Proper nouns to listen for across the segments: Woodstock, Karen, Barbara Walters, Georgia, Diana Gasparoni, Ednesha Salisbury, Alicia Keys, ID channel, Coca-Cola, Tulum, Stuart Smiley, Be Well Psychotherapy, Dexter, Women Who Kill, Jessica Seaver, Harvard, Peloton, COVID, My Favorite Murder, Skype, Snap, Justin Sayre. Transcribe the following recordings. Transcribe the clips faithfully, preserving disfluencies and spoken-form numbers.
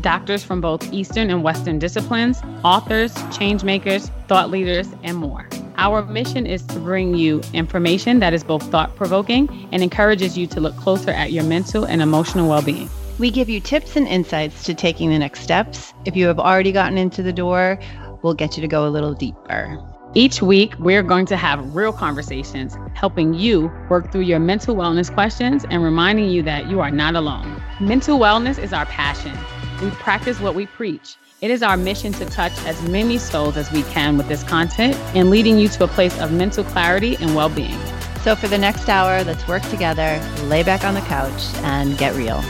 doctors from both Eastern and Western disciplines, authors, change makers, thought leaders, and more. Our mission is to bring you information that is both thought-provoking and encourages you to look closer at your mental and emotional well-being. We give you tips and insights to taking the next steps. If you have already gotten into the door, we'll get you to go a little deeper. Each week, we're going to have real conversations, helping you work through your mental wellness questions and reminding you that you are not alone. Mental wellness is our passion. We practice what we preach. It is our mission to touch as many souls as we can with this content and leading you to a place of mental clarity and well-being. So for the next hour, let's work together, lay back on the couch, and get real.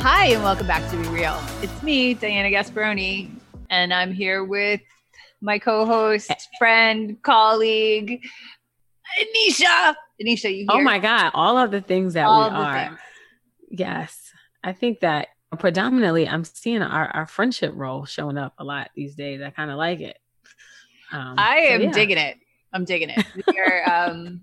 Hi, and welcome back to Be Real. It's me, Diana Gasparoni, and I'm here with my co-host, friend, colleague, Ednesha. Ednesha, you here? Oh my God, all of the things that all we are. Things. Yes. I think that predominantly I'm seeing our, our friendship role showing up a lot these days. I kind of like it. Um, I am so, yeah. digging it. I'm digging it. We are, um,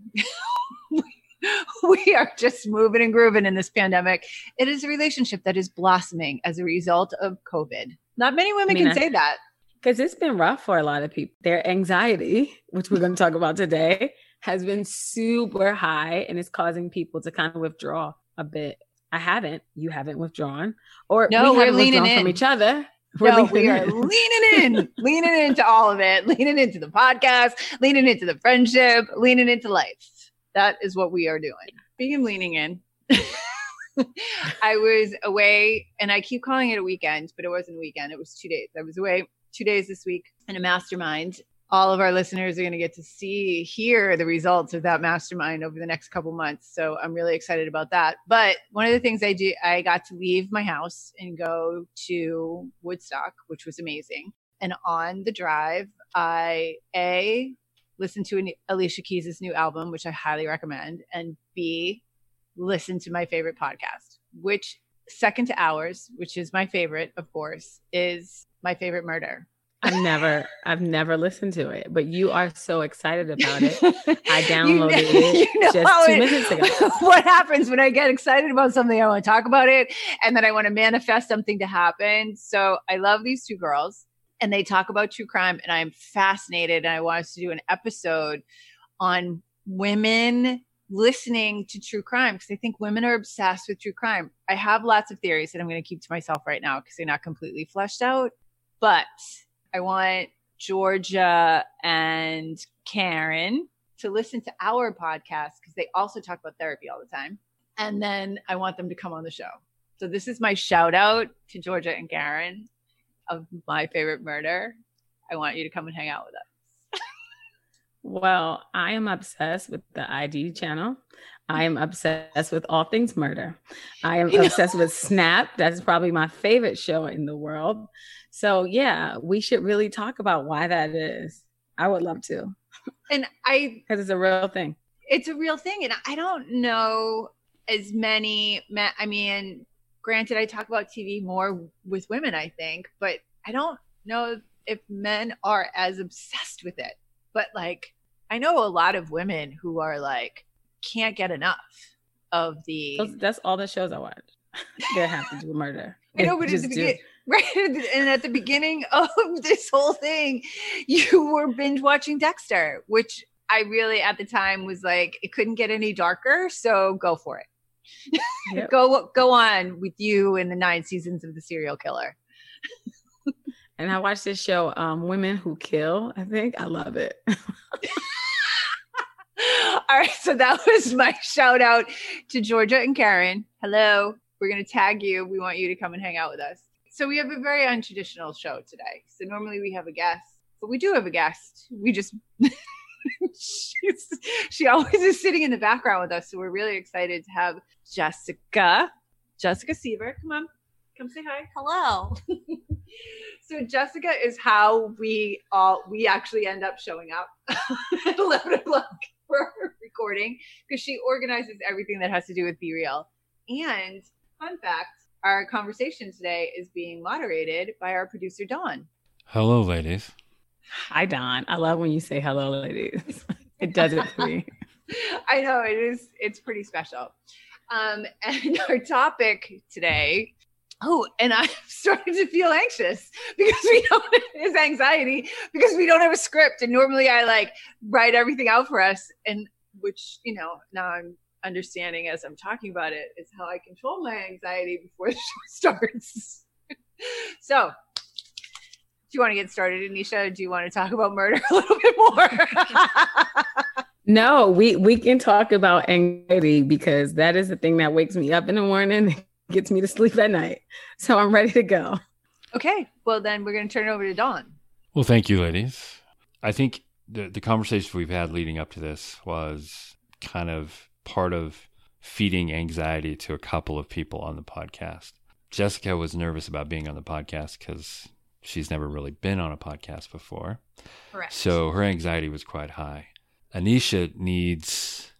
we are just moving and grooving in this pandemic. It is a relationship that is blossoming as a result of COVID. Not many women I mean, can I- say that. Because it's been rough for a lot of people. Their anxiety, which we're going to talk about today, has been super high and it's causing people to kind of withdraw a bit. I haven't. You haven't withdrawn. Or no, we we're leaning in. From each other. We're no, leaning we are in. leaning in. Leaning into all of it. Leaning into the podcast. Leaning into the friendship. Leaning into life. That is what we are doing. Speaking of leaning in. I was away and I keep calling it a weekend, but it wasn't a weekend. It was two days. I was away. Two days this week in a mastermind. All of our listeners are going to get to see, hear the results of that mastermind over the next couple months. So I'm really excited about that. But one of the things I do, I got to leave my house and go to Woodstock, which was amazing. And on the drive, I A, listened to an, Alicia Keys' new album, which I highly recommend. And B, listened to my favorite podcast, which second to ours, which is my favorite, of course, is My Favorite Murder. I've never, I've never listened to it, but you are so excited about it. I downloaded you know, it you know just two it, minutes ago. What happens when I get excited about something, I want to talk about it. And then I want to manifest something to happen. So I love these two girls and they talk about true crime and I'm fascinated. And I wanted to do an episode on women listening to true crime because I think women are obsessed with true crime. I have lots of theories that I'm going to keep to myself right now because they're not completely fleshed out. But I want Georgia and Karen to listen to our podcast because they also talk about therapy all the time. And then I want them to come on the show. So this is my shout out to Georgia and Karen of My Favorite Murder. I want you to come and hang out with us. Well, I am obsessed with the I D channel. I am obsessed with all things murder. I am you obsessed know. with Snap. That's probably my favorite show in the world. So yeah, we should really talk about why that is. I would love to. And I, because it's a real thing. It's a real thing. And I don't know as many, I mean, granted, I talk about T V more with women, I think, but I don't know if men are as obsessed with it. But like, I know a lot of women who are like, can't get enough of the... Those, that's all the shows I watch. They're happy to murder. I know, but at the begin- right? And at the beginning of this whole thing, you were binge watching Dexter, which I really at the time was like, it couldn't get any darker. So go for it. Yep. Go, go on with you and the nine seasons of the serial killer. And I watched this show, um, Women Who Kill, I think. I love it. All right. So that was my shout out to Georgia and Karen. Hello. We're going to tag you. We want you to come and hang out with us. So we have a very untraditional show today. So normally we have a guest, but we do have a guest. We just she's she always is sitting in the background with us. So we're really excited to have Jessica, Jessica Seaver. Come on, come say hi. Hello. So Jessica is how we all we actually end up showing up at eleven o'clock for recording, because she organizes everything that has to do with Be Real. And fun fact, our conversation today is being moderated by our producer, Dawn. Hello, ladies. Hi, Dawn. I love when you say hello, ladies. It does it for me. I know. It is. It's pretty special. Um, and our topic today... Oh, and I'm starting to feel anxious because we don't, it's anxiety because we don't have a script. And normally I like write everything out for us, and which, you know, now I'm understanding as I'm talking about it is how I control my anxiety before the show starts. So do you want to get started, Anisha? Do you want to talk about murder a little bit more? No, we, we can talk about anxiety, because that is the thing that wakes me up in the morning, gets me to sleep at night. So I'm ready to go. Okay. Well, then we're going to turn it over to Dawn. Well, thank you, ladies. I think the, the conversation we've had leading up to this was kind of part of feeding anxiety to a couple of people on the podcast. Jessica was nervous about being on the podcast because she's never really been on a podcast before. Correct. So her anxiety was quite high. Anisha needs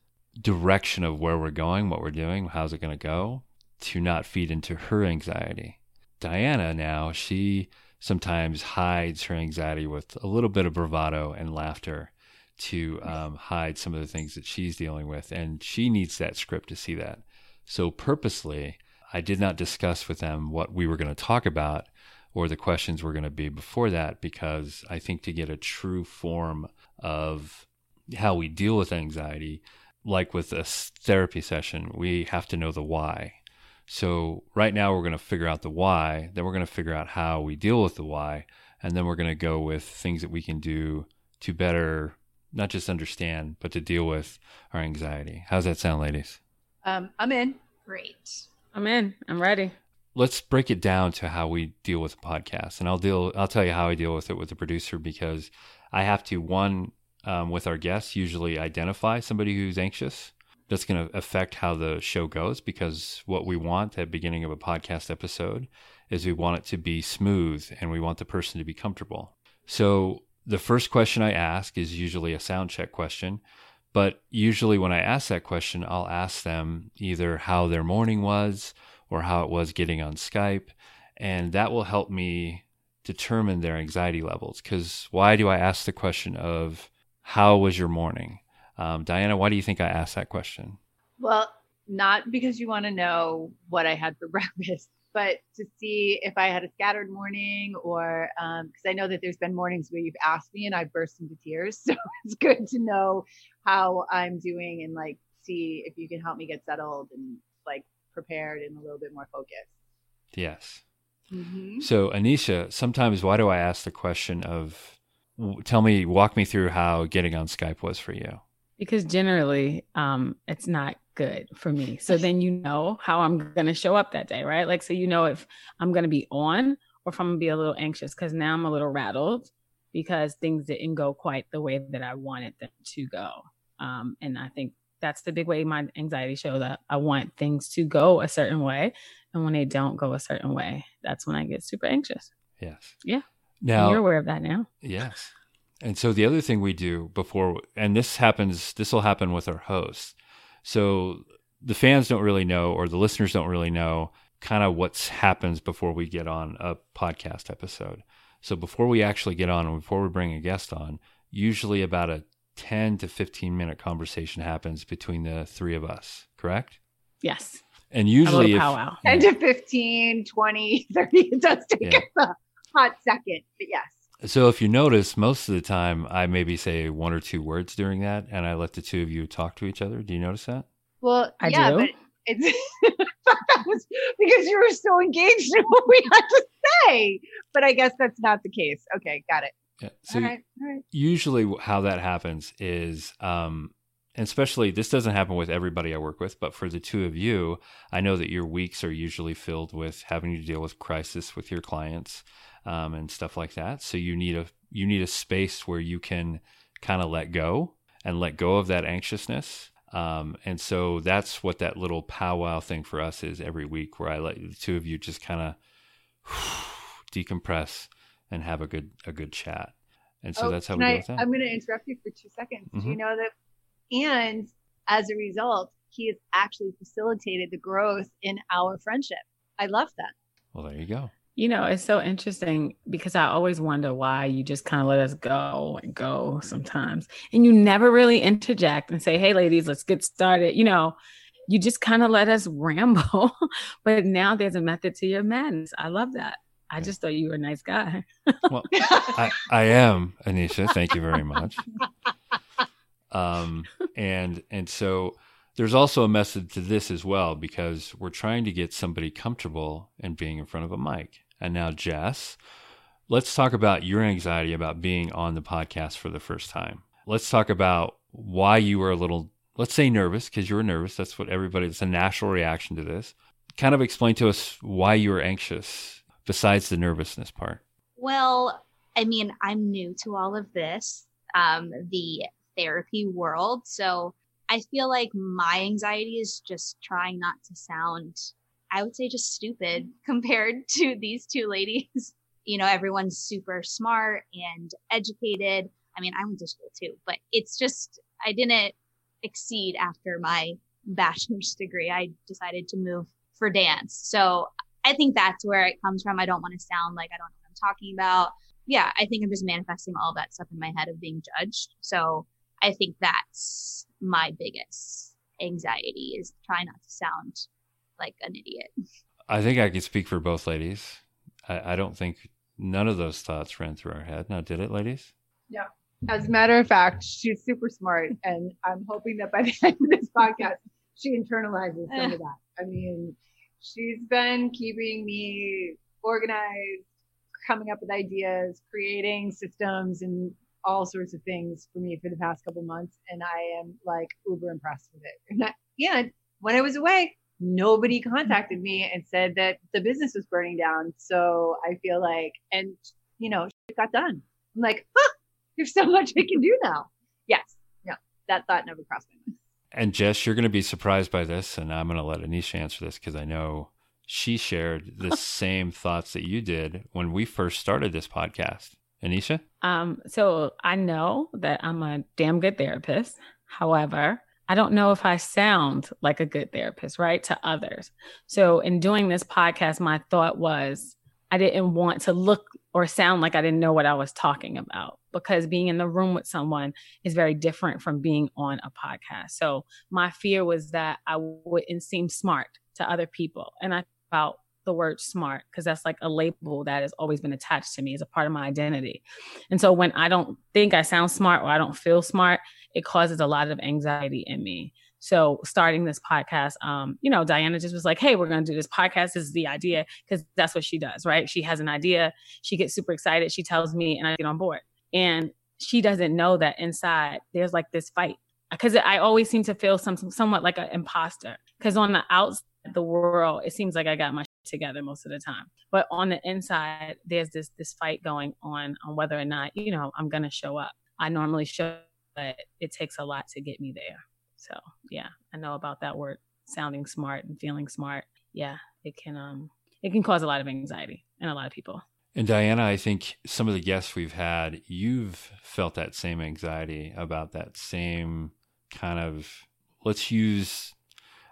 direction of where we're going, what we're doing, how's it going to go, to not feed into her anxiety. Diana now, she sometimes hides her anxiety with a little bit of bravado and laughter to um, hide some of the things that she's dealing with. And she needs that script to see that. So purposely, I did not discuss with them what we were going to talk about or the questions were going to be before that, because I think to get a true form of how we deal with anxiety, like with a therapy session, we have to know the why. So right now we're going to figure out the why, then we're going to figure out how we deal with the why, and then we're going to go with things that we can do to better, not just understand, but to deal with our anxiety. How's that sound, ladies? Um, I'm in. Great. I'm in. I'm ready. Let's break it down to how we deal with a podcast. And I'll deal, I'll tell you how I deal with it with the producer, because I have to, one, um, with our guests, usually identify somebody who's anxious. That's going to affect how the show goes, because what we want at the beginning of a podcast episode is we want it to be smooth and we want the person to be comfortable. So the first question I ask is usually a sound check question, but usually when I ask that question, I'll ask them either how their morning was or how it was getting on Skype. And that will help me determine their anxiety levels. Because why do I ask the question of how was your morning? Um, Diana, why do you think I asked that question? Well, not because you want to know what I had for breakfast, but to see if I had a scattered morning, or um, because I know that there's been mornings where you've asked me and I burst into tears. So it's good to know how I'm doing and like see if you can help me get settled and like prepared and a little bit more focused. Yes. Mm-hmm. So Anisha, sometimes why do I ask the question of tell me, walk me through how getting on Skype was for you? Because generally, um, it's not good for me. So then you know how I'm going to show up that day, right? Like, so you know if I'm going to be on or if I'm going to be a little anxious, because now I'm a little rattled because things didn't go quite the way that I wanted them to go. Um, and I think that's the big way my anxiety shows up. I want things to go a certain way. And when they don't go a certain way, that's when I get super anxious. Yes. Yeah. Now, you're aware of that now. Yes. And so the other thing we do before, and this happens, this will happen with our hosts. So the fans don't really know, or the listeners don't really know kind of what happens before we get on a podcast episode. So before we actually get on and before we bring a guest on, usually about a ten to fifteen minute conversation happens between the three of us, correct? Yes. And usually if, powwow. ten to fifteen, twenty, thirty, it does take yeah. a hot second, but yes. So if you notice, most of the time, I maybe say one or two words during that, and I let the two of you talk to each other. Do you notice that? Well, I yeah, do. But it's that was because you were so engaged in what we had to say. But I guess that's not the case. Okay, got it. Yeah. So all right, all right. Usually how that happens is, um, and especially this doesn't happen with everybody I work with, but for the two of you, I know that your weeks are usually filled with having to deal with crisis with your clients. Um, and stuff like that. So you need a you need a space where you can kind of let go and let go of that anxiousness. Um, and so that's what that little powwow thing for us is every week, where I let the two of you just kind of decompress and have a good a good chat. And so oh, that's how we I, deal with that. I'm going to interrupt you for two seconds. Mm-hmm. Do you know that? And as a result, he has actually facilitated the growth in our friendship. I love that. Well, there you go. You know, it's so interesting because I always wonder why you just kind of let us go and go sometimes. And you never really interject and say, hey, ladies, let's get started. You know, you just kind of let us ramble. But now there's a method to your madness. I love that. I just thought you were a nice guy. Well, I, I am, Anisha. Thank you very much. Um, and and so there's also a method to this as well, because we're trying to get somebody comfortable in being in front of a mic. And now, Jess, let's talk about your anxiety about being on the podcast for the first time. Let's talk about why you were a little, let's say nervous, because you were nervous. That's what everybody, it's a natural reaction to this. Kind of explain to us why you were anxious. Besides the nervousness part? Well, I mean, I'm new to all of this, um, the therapy world. So I feel like my anxiety is just trying not to sound, I would say, just stupid compared to these two ladies. You know, everyone's super smart and educated. I mean, I went to school too, but it's just, I didn't exceed after my bachelor's degree. I decided to move for dance. So I think that's where it comes from. I don't want to sound like I don't know what I'm talking about. Yeah, I think I'm just manifesting all that stuff in my head of being judged. So I think that's my biggest anxiety, is trying not to sound like an idiot. I think I can speak for both ladies. I, I don't think none of those thoughts ran through our head. Now, did it, ladies? Yeah. As a matter of fact, she's super smart. And I'm hoping that by the end of this podcast, she internalizes some of that. I mean... She's been keeping me organized, coming up with ideas, creating systems and all sorts of things for me for the past couple months. And I am like uber impressed with it. And, I, and when I was away, nobody contacted me and said that the business was burning down. So I feel like, and you know, it got done. I'm like, huh, there's so much I can do now. Yes. No, that thought never crossed my mind. And Jess, you're going to be surprised by this, and I'm going to let Anisha answer this because I know she shared the same thoughts that you did when we first started this podcast. Anisha? Um, so I know that I'm a damn good therapist. However, I don't know if I sound like a good therapist, right, to others. So in doing this podcast, my thought was I didn't want to look or sound like I didn't know what I was talking about, because being in the room with someone is very different from being on a podcast. So my fear was that I wouldn't seem smart to other people. And I thought the word smart, because that's like a label that has always been attached to me as a part of my identity. And so when I don't think I sound smart or I don't feel smart, it causes a lot of anxiety in me. So starting this podcast, um, you know, Diana just was like, hey, we're going to do this podcast. This is the idea, because that's what she does, right? She has an idea. She gets super excited. She tells me and I get on board. And she doesn't know that inside there's like this fight, because I always seem to feel some, somewhat like an imposter, because on the outside of the world, it seems like I got my shit together most of the time. But on the inside, there's this this fight going on on whether or not, you know, I'm going to show up. I normally show up, but it takes a lot to get me there. So yeah, I know about that word, sounding smart and feeling smart. Yeah, it can um it can cause a lot of anxiety in a lot of people. And Diana, I think some of the guests we've had, you've felt that same anxiety about that same kind of, let's use,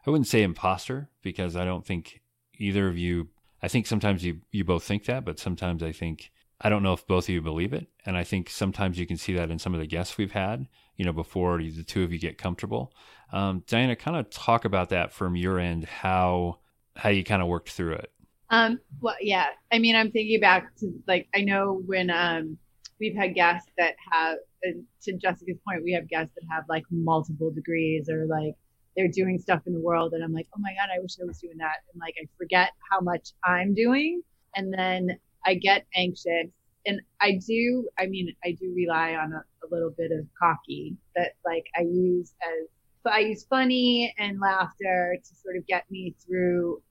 I wouldn't say imposter, because I don't think either of you, I think sometimes you, you both think that, but sometimes I think, I don't know if both of you believe it. And I think sometimes you can see that in some of the guests we've had, you know, before the two of you get comfortable. Um, Diana, kind of talk about that from your end, how, how you kind of worked through it. Um, well, yeah, I mean, I'm thinking back to, like, I know when um, we've had guests that have, uh, to Jessica's point, we have guests that have like multiple degrees, or like they're doing stuff in the world. And I'm like, oh my God, I wish I was doing that. And like, I forget how much I'm doing. And then I get anxious. And I do, I mean, I do rely on a, a little bit of cocky that like I use as, but I use funny and laughter to sort of get me through,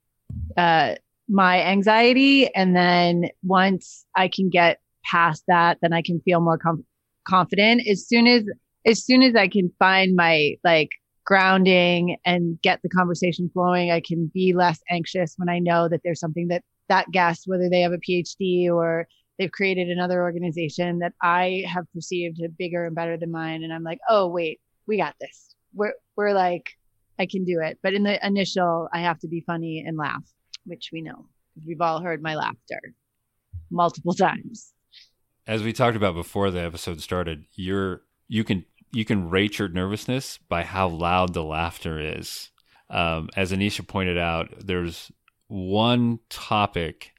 uh, my anxiety. And then once I can get past that, then I can feel more com- confident. As soon as as soon as I can find my like grounding and get the conversation flowing, I can be less anxious when I know that there's something that that guest, whether they have a P H D or they've created another organization that I have perceived as bigger and better than mine. And I'm like, oh, wait, we got this. We're, we're like, I can do it. But in the initial, I have to be funny and laugh, which we know. We've all heard my laughter multiple times. As we talked about before the episode started, you're, you can, you can rate your nervousness by how loud the laughter is. Um, as Anisha pointed out, there's one topic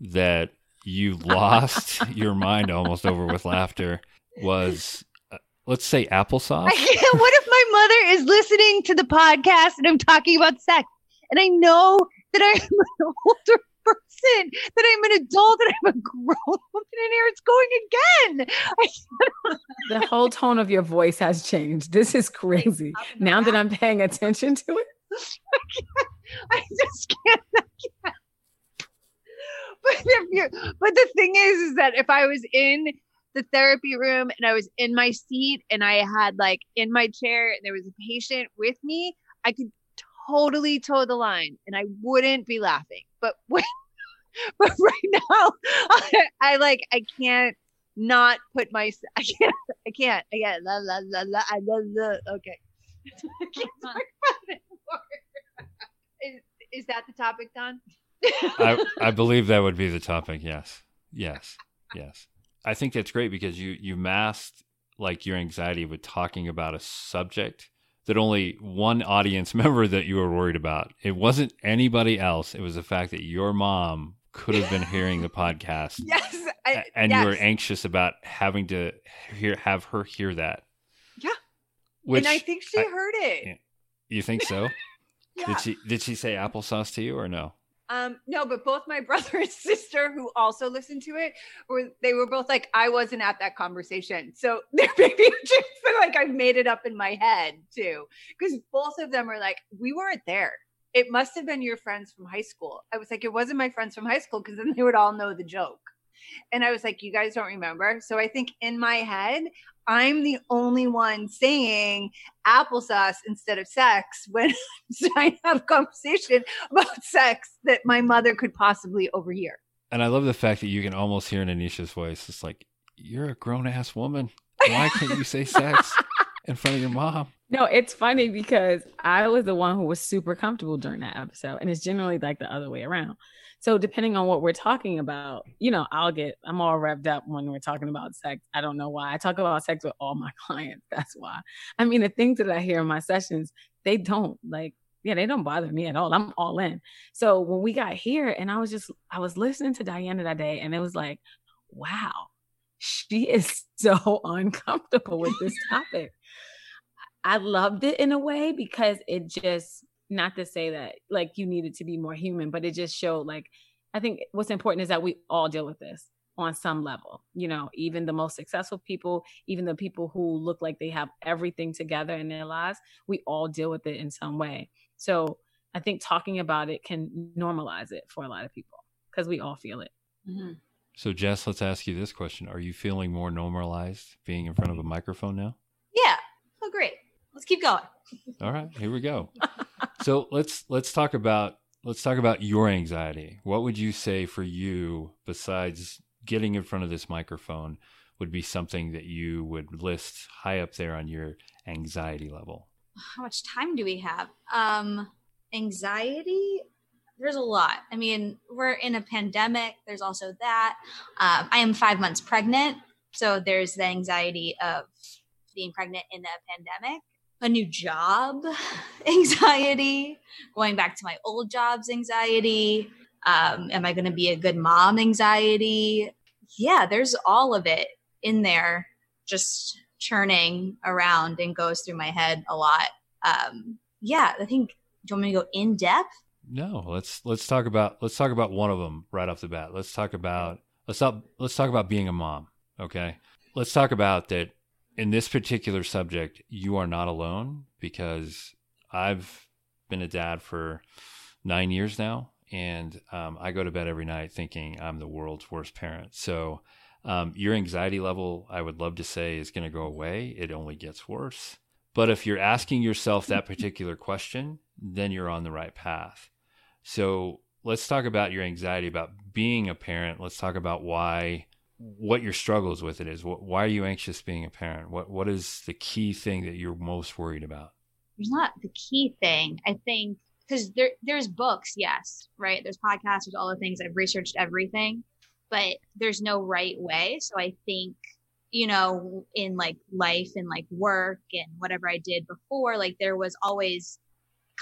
that you lost your mind almost over with laughter was, uh, let's say, applesauce. I can't, what if my mother is listening to the podcast and I'm talking about sex and I know that I'm an older person, that I'm an adult, that I'm a grown woman in here? It's going again. The whole tone of your voice has changed. This is crazy. Now that I'm paying attention to it. I can't, I just can't. I can't. But, if you, but the thing is, is that if I was in the therapy room and I was in my seat and I had like in my chair and there was a patient with me, I could totally toe the line and I wouldn't be laughing. But when, but right now, I, I like, I can't not put my, I can't, I can't, I can't, la, la, la, la, I love the, okay. I can't talk about it anymore. Is, is that the topic, Don? I, I believe that would be the topic. Yes. Yes. Yes. I think that's great because you, you masked like your anxiety with talking about a subject that only one audience member that you were worried about. It wasn't anybody else. It was the fact that your mom could have been hearing the podcast. Yes. I, and yes. You were anxious about having to hear, have her hear that. Yeah. Which and I think she I, heard it. You think so? Yeah. Did she, did she say applesauce to you or no? Um, no, but both my brother and sister who also listened to it, were they were both like, I wasn't at that conversation. So there may be a chance that like I've made it up in my head too. Because both of them were like, we weren't there. It must have been your friends from high school. I was like, it wasn't my friends from high school because then they would all know the joke. And I was like, you guys don't remember. So I think in my head, I'm the only one saying applesauce instead of sex when I'm trying to have a conversation about sex that my mother could possibly overhear. And I love the fact that you can almost hear in Anisha's voice. It's like, you're a grown-ass woman. Why can't you say sex in front of your mom? No, it's funny because I was the one who was super comfortable during that episode. And it's generally like the other way around. So depending on what we're talking about, you know, I'll get, I'm all revved up when we're talking about sex. I don't know why. I talk about sex with all my clients. That's why. I mean, the things that I hear in my sessions, they don't like, yeah, they don't bother me at all. I'm all in. So when we got here and I was just, I was listening to Diana that day and it was like, wow, she is so uncomfortable with this topic. I loved it in a way because it just, not to say that like you needed to be more human, but it just showed like, I think what's important is that we all deal with this on some level, you know, even the most successful people, even the people who look like they have everything together in their lives, we all deal with it in some way. So I think talking about it can normalize it for a lot of people because we all feel it. Mm-hmm. So Jess, let's ask you this question. Are you feeling more normalized being in front of a microphone now? Yeah. Oh, great. Let's keep going. All right, here we go. So let's let's talk about let's talk about your anxiety. What would you say for you, besides getting in front of this microphone, would be something that you would list high up there on your anxiety level? How much time do we have? Um, anxiety? There's a lot. I mean, we're in a pandemic. There's also that. Um, I am five months pregnant, so there's the anxiety of being pregnant in a pandemic. A new job, anxiety, going back to my old job's anxiety. Um, am I going to be a good mom anxiety? Yeah, there's all of it in there just churning around and goes through my head a lot. Um, yeah, I think, do you want me to go in depth? No, let's, let's talk about, let's talk about one of them right off the bat. Let's talk about, let's talk, let's talk about being a mom. Okay. Let's talk about that. In this particular subject, you are not alone because I've been a dad for nine years now, and um, I go to bed every night thinking I'm the world's worst parent. So Um, your anxiety level, I would love to say, is going to go away. It only gets worse. But if you're asking yourself that particular question, then you're on the right path. So let's talk about your anxiety about being a parent. Let's talk about why, what your struggles with it is. What, why are you anxious being a parent? What What is the key thing that you're most worried about? There's not the key thing. I think because there there's books, yes, right? There's podcasts, there's all the things. I've researched everything, but there's no right way. So I think, you know, in like life and like work and whatever I did before, like there was always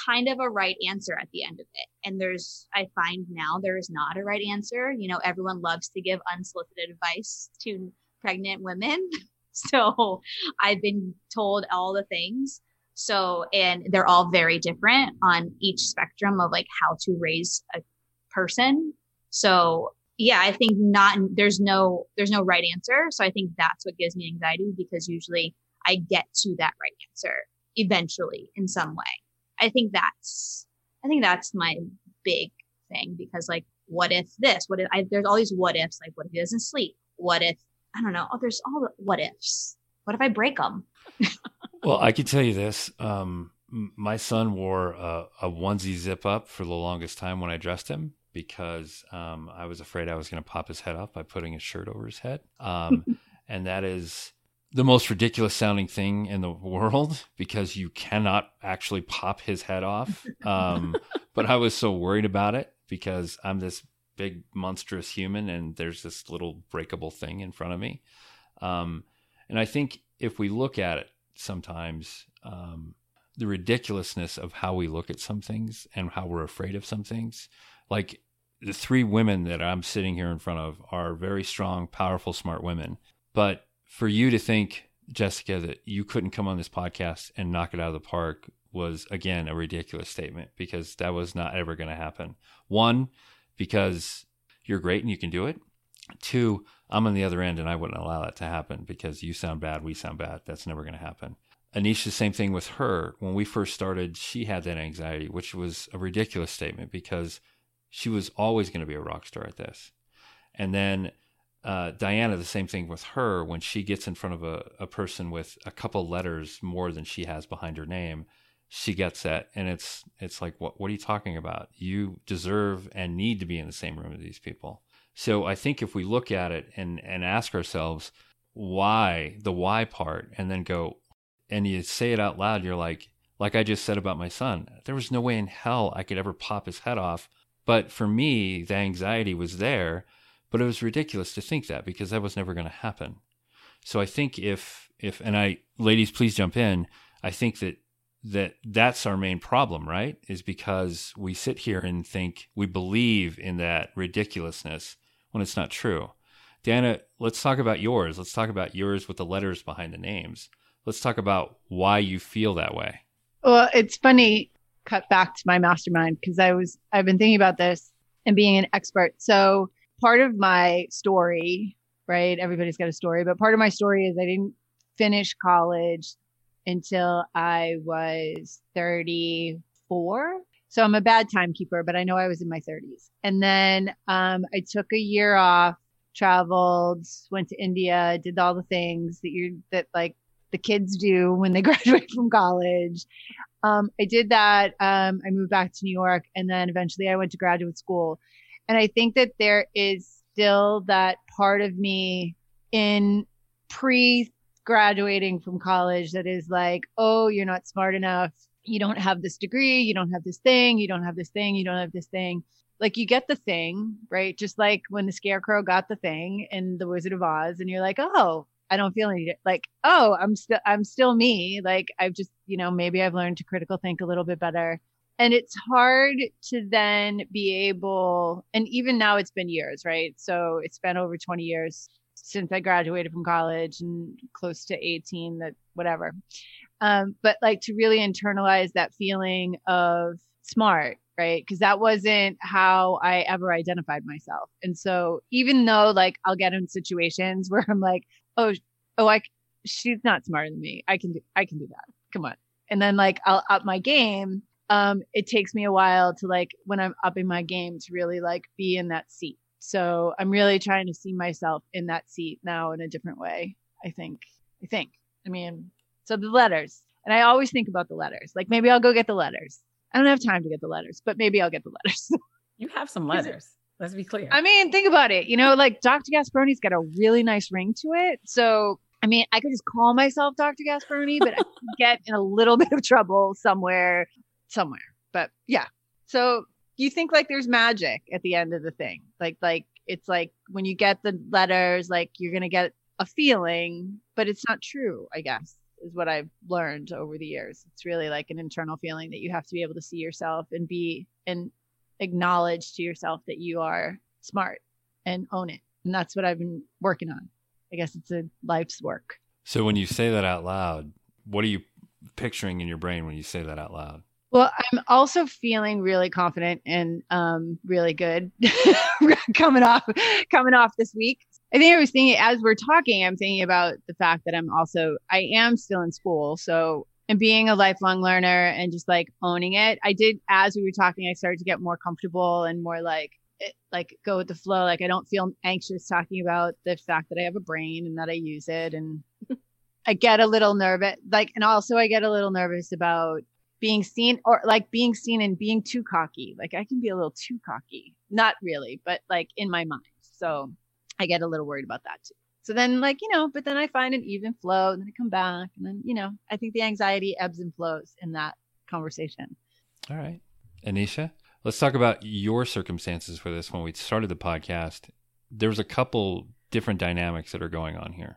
kind of a right answer at the end of it. And there's, I find now there is not a right answer. You know, everyone loves to give unsolicited advice to pregnant women. So I've been told all the things. So, and they're all very different on each spectrum of like how to raise a person. So yeah, I think not, there's no, there's no right answer. So I think that's what gives me anxiety, because usually I get to that right answer eventually in some way. I think that's, I think that's my big thing, because like, what if this, what if I, there's all these what ifs, like what if he doesn't sleep? What if, I don't know. Oh, there's all the what ifs. What if I break them? Well, I can tell you this. Um, my son wore a, a onesie zip up for the longest time when I dressed him, because um, I was afraid I was going to pop his head off by putting his shirt over his head. Um, and that is the most ridiculous sounding thing in the world, because you cannot actually pop his head off. Um, but I was so worried about it, because I'm this big monstrous human and there's this little breakable thing in front of me. Um, and I think if we look at it sometimes, um, the ridiculousness of how we look at some things and how we're afraid of some things, like the three women that I'm sitting here in front of are very strong, powerful, smart women. But for you to think, Jessica, that you couldn't come on this podcast and knock it out of the park was, again, a ridiculous statement, because that was not ever going to happen. One, because you're great and you can do it. Two, I'm on the other end and I wouldn't allow that to happen, because you sound bad, we sound bad. That's never going to happen. Anisha, same thing with her. When we first started, she had that anxiety, which was a ridiculous statement, because she was always going to be a rock star at this. And then uh, Diana, the same thing with her. When she gets in front of a, a person with a couple letters more than she has behind her name, she gets that. And it's it's like, what, what are you talking about? You deserve and need to be in the same room as these people. So I think if we look at it and, and ask ourselves why, the why part, and then go, and you say it out loud, you're like, like I just said about my son, there was no way in hell I could ever pop his head off. But for me, the anxiety was there, but it was ridiculous to think that, because that was never going to happen. So I think if, if, and I, ladies, please jump in. I think that, that that's our main problem, right? Is because we sit here and think we believe in that ridiculousness when it's not true. Diana, let's talk about yours. Let's talk about yours with the letters behind the names. Let's talk about why you feel that way. Well, it's funny. Cut back to my mastermind, because I was, I've been thinking about this and being an expert. So part of my story, right? Everybody's got a story, but part of my story is I didn't finish college until I was thirty-four. So I'm a bad timekeeper, but I know I was in my thirties. And then um, I took a year off, traveled, went to India, did all the things that you, that like the kids do when they graduate from college. Um, I did that. Um, I moved back to New York, and then eventually I went to graduate school. And I think that there is still that part of me in pre-graduating from college that is like, oh, you're not smart enough. You don't have this degree. You don't have this thing. You don't have this thing. You don't have this thing. Like, you get the thing, right? Just like when the Scarecrow got the thing in The Wizard of Oz, and you're like, oh, I don't feel any, like, oh, I'm still, I'm still me. Like, I've just, you know, maybe I've learned to critical think a little bit better. And it's hard to then be able, and even now it's been years, right? So it's been over twenty years since I graduated from college, and close to eighteen, that whatever. Um, but like to really internalize that feeling of smart, right? Because that wasn't how I ever identified myself. And so even though like I'll get in situations where I'm like, oh, oh, I, she's not smarter than me. I can do, I can do that. Come on. And then like, I'll up my game. Um, it takes me a while to like, when I'm upping my game, to really like be in that seat. So I'm really trying to see myself in that seat now in a different way. I think, I think, I mean, so the letters, and I always think about the letters, like maybe I'll go get the letters. I don't have time to get the letters, but maybe I'll get the letters. You have some letters. Let's be clear. I mean, think about it. You know, like Doctor Gasparoni's got a really nice ring to it. So, I mean, I could just call myself Doctor Gasparoni, but I get in a little bit of trouble somewhere, somewhere. But yeah. So you think like there's magic at the end of the thing. Like, like it's like when you get the letters, like you're going to get a feeling, but it's not true, I guess, is what I've learned over the years. It's really like an internal feeling that you have to be able to see yourself and be and acknowledge to yourself that you are smart and own it. And that's what I've been working on. I guess it's a life's work. So when you say that out loud, what are you picturing in your brain when you say that out loud? Well, I'm also feeling really confident and um, really good coming off coming off this week. I think I was thinking as we're talking, I'm thinking about the fact that I'm also, I am still in school. So, and being a lifelong learner and just like owning it. I did, as we were talking, I started to get more comfortable and more like, It, like go with the flow. Like I don't feel anxious talking about the fact that I have a brain and that I use it. And I get a little nervous, like, and also I get a little nervous about being seen or like being seen and being too cocky. Like I can be a little too cocky, not really, but like in my mind. So I get a little worried about that too. So then like, you know, but then I find an even flow and then I come back and then, you know, I think the anxiety ebbs and flows in that conversation. All right. Ednesha? Let's talk about your circumstances for this. When we started the podcast, there was a couple different dynamics that are going on here.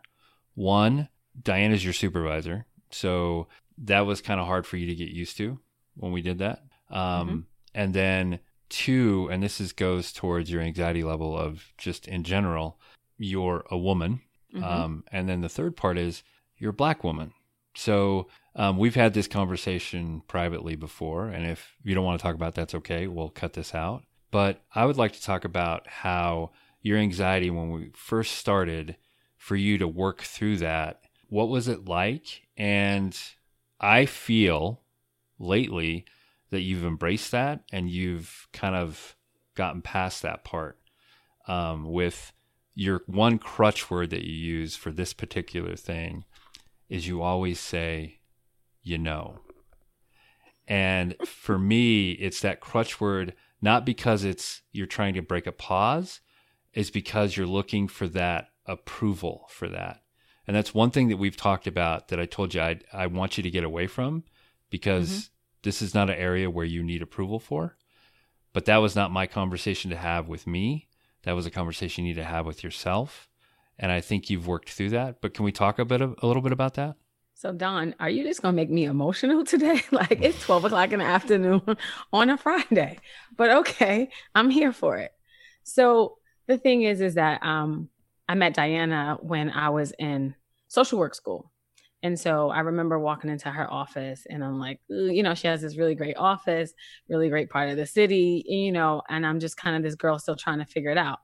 One, Diana's your supervisor. So that was kind of hard for you to get used to when we did that. Um, mm-hmm. And then two, and this is goes towards your anxiety level of just in general, you're a woman. Mm-hmm. Um, and then the third part is you're a Black woman. So um, we've had this conversation privately before, and if you don't want to talk about it, that's okay. We'll cut this out. But I would like to talk about how your anxiety when we first started, for you to work through that, what was it like? And I feel lately that you've embraced that and you've kind of gotten past that part um, with your one crutch word that you use for this particular thing. Is you always say, you know. And for me, it's that crutch word, not because it's you're trying to break a pause, it's because you're looking for that approval for that. And that's one thing that we've talked about that I told you I I want you to get away from, because mm-hmm. this is not an area where you need approval for. But that was not my conversation to have with me. That was a conversation you need to have with yourself. And I think you've worked through that, but can we talk a bit, of, a little bit about that? So Don, are you just going to make me emotional today? Like it's twelve o'clock in the afternoon on a Friday, but okay, I'm here for it. So the thing is, is that um, I met Diana when I was in social work school. And so I remember walking into her office and I'm like, you know, she has this really great office, really great part of the city, you know, and I'm just kind of this girl still trying to figure it out.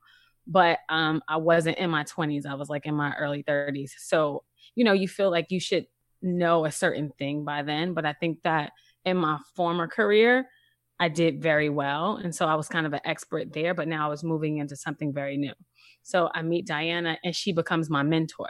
But um, I wasn't in my twenties. I was like in my early thirties. So, you know, you feel like you should know a certain thing by then. But I think that in my former career, I did very well. And so I was kind of an expert there, but now I was moving into something very new. So I meet Diana and she becomes my mentor.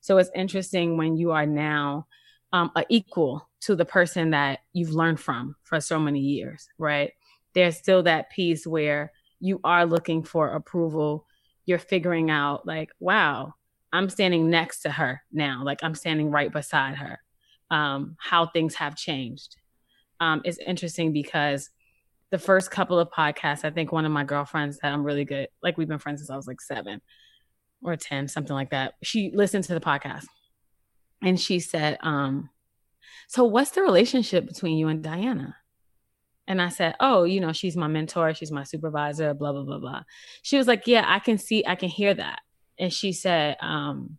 So it's interesting when you are now um, an equal to the person that you've learned from for so many years, right? There's still that piece where you are looking for approval. You're figuring out like, wow, I'm standing next to her now. Like I'm standing right beside her. Um, how things have changed. Um, it's interesting because the first couple of podcasts, I think one of my girlfriends that I'm really good, like we've been friends since I was like seven or ten, something like that. She listened to the podcast and she said, um, so what's the relationship between you and Diana? And I said, oh, you know, she's my mentor. She's my supervisor, blah, blah, blah, blah. She was like, yeah, I can see, I can hear that. And she said, um,